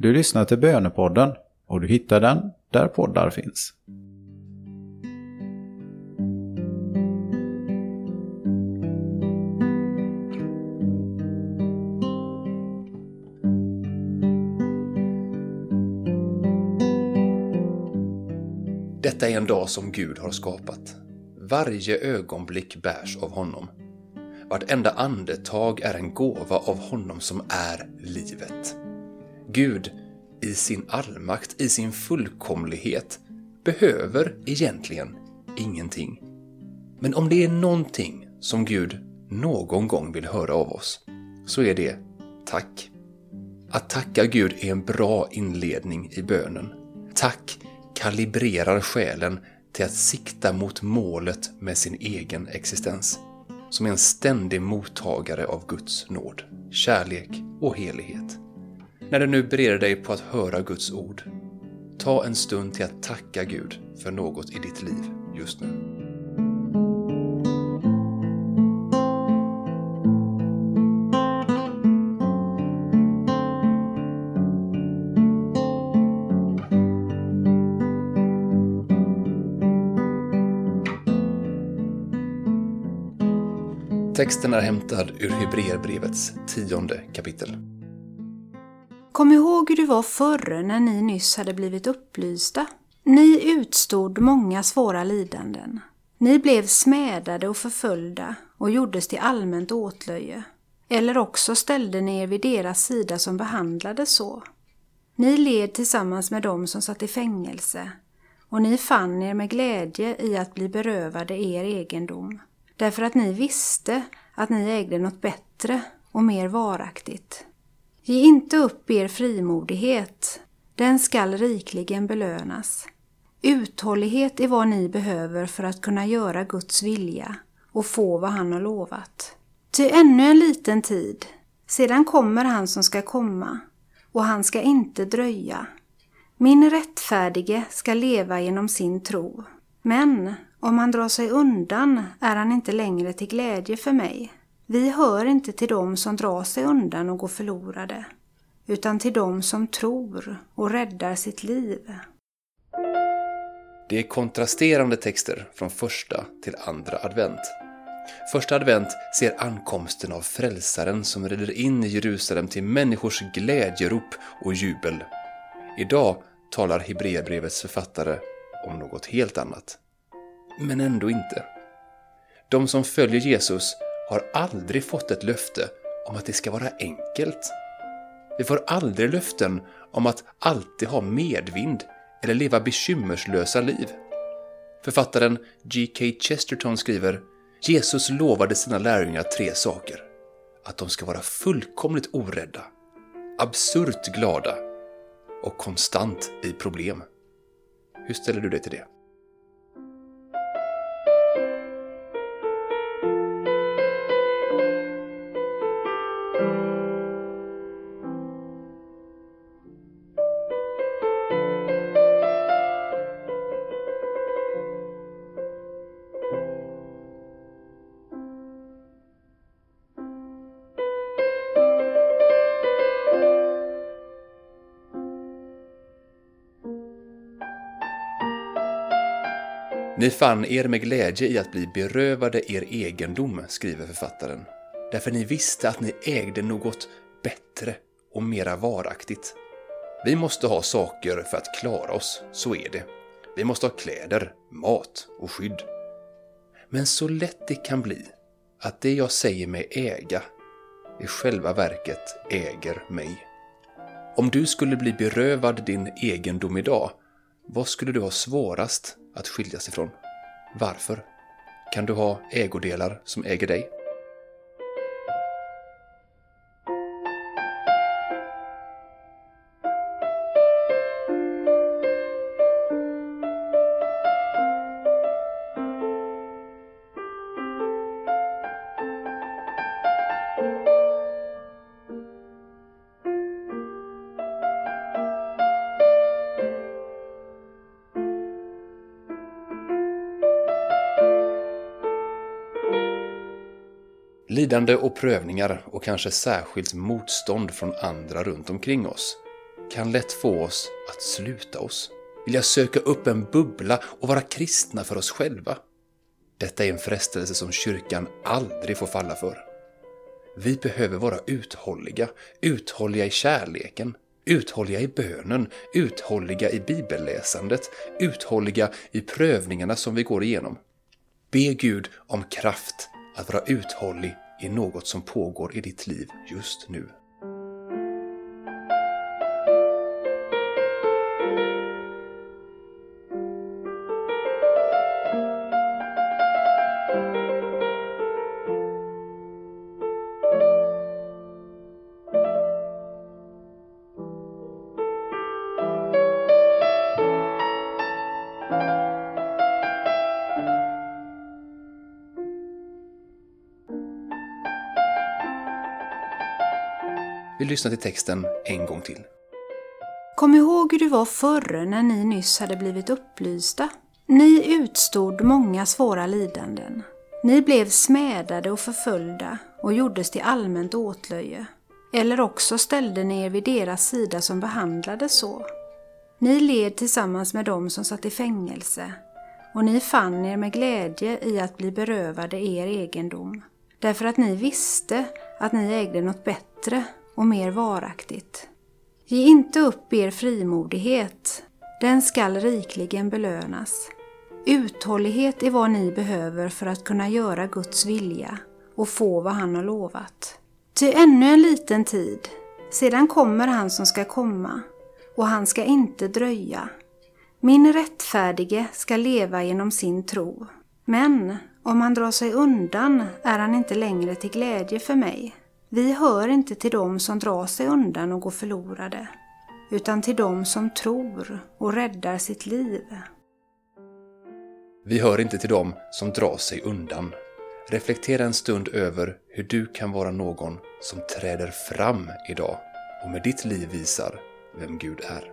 Du lyssnar till Bönepodden och du hittar den där poddar finns. Detta är en dag som Gud har skapat. Varje ögonblick bärs av honom. Vartenda andetag är en gåva av honom som är livet. Gud, i sin allmakt, i sin fullkomlighet, behöver egentligen ingenting. Men om det är någonting som Gud någon gång vill höra av oss, så är det tack. Att tacka Gud är en bra inledning i bönen. Tack kalibrerar själen till att sikta mot målet med sin egen existens, som är en ständig mottagare av Guds nåd, kärlek och helighet. När du nu bereder dig på att höra Guds ord, ta en stund till att tacka Gud för något i ditt liv just nu. Texten är hämtad ur Hebreerbrevets 10:e kapitel. Kom ihåg hur du var förr när ni nyss hade blivit upplysta. Ni utstod många svåra lidanden. Ni blev smädade och förföljda och gjordes till allmänt åtlöje. Eller också ställde ni er vid deras sida som behandlades så. Ni led tillsammans med dem som satt i fängelse och ni fann er med glädje i att bli berövade er egendom. Därför att ni visste att ni ägde något bättre och mer varaktigt. Ge inte upp er frimodighet, den skall rikligen belönas. Uthållighet är vad ni behöver för att kunna göra Guds vilja och få vad han har lovat. Ty ännu en liten tid, sedan kommer han som ska komma och han ska inte dröja. Min rättfärdige ska leva genom sin tro, men om han drar sig undan är han inte längre till glädje för mig. Vi hör inte till dem som drar sig undan och går förlorade, utan till dem som tror och räddar sitt liv. Det är kontrasterande texter från första till andra advent. Första advent ser ankomsten av frälsaren som rider in i Jerusalem till människors glädjerop och jubel. Idag talar Hebreerbrevets författare om något helt annat. Men ändå inte. De som följer Jesus har aldrig fått ett löfte om att det ska vara enkelt. Vi får aldrig löften om att alltid ha medvind eller leva bekymmerslösa liv. Författaren G.K. Chesterton skriver: Jesus lovade sina lärjungar 3 saker. Att de ska vara fullkomligt orädda, absurt glada och konstant i problem. Hur ställer du dig till det? Ni fann er med glädje i att bli berövade er egendom, skriver författaren. Därför ni visste att ni ägde något bättre och mera varaktigt. Vi måste ha saker för att klara oss, så är det. Vi måste ha kläder, mat och skydd. Men så lätt det kan bli att det jag säger mig äga i själva verket äger mig. Om du skulle bli berövad din egendom idag, vad skulle du ha svårast att skiljas ifrån? Varför? Kan du ha ägodelar som äger dig? Lidande och prövningar och kanske särskilt motstånd från andra runt omkring oss. kan lätt få oss att sluta oss, vilja söka upp en bubbla och vara kristna för oss själva. Detta är en frestelse som kyrkan aldrig får falla för. Vi behöver vara uthålliga, uthålliga i kärleken, uthålliga i bönen, uthålliga i bibelläsandet, uthålliga i prövningarna som vi går igenom. Be Gud om kraft att vara uthållig i något som pågår i ditt liv just nu. Vi lyssnar till texten en gång till. Kom ihåg hur du var förr när ni nyss hade blivit upplysta. Ni utstod många svåra lidanden. Ni blev smädade och förföljda och gjordes till allmänt åtlöje. Eller också ställde ni er vid deras sida som behandlades så. Ni led tillsammans med dem som satt i fängelse och ni fann er med glädje i att bli berövade er egendom. Därför att ni visste att ni ägde något bättre och mer varaktigt. Ge inte upp er frimodighet, den skall rikligen belönas. Uthållighet är vad ni behöver för att kunna göra Guds vilja och få vad han har lovat. Ty ännu en liten tid, sedan kommer han som ska komma, och han ska inte dröja. Min rättfärdige ska leva genom sin tro, men om han drar sig undan är han inte längre till glädje för mig. Vi hör inte till dem som drar sig undan och går förlorade, utan till dem som tror och räddar sitt liv. Vi hör inte till dem som drar sig undan. Reflektera en stund över hur du kan vara någon som träder fram idag och med ditt liv visar vem Gud är.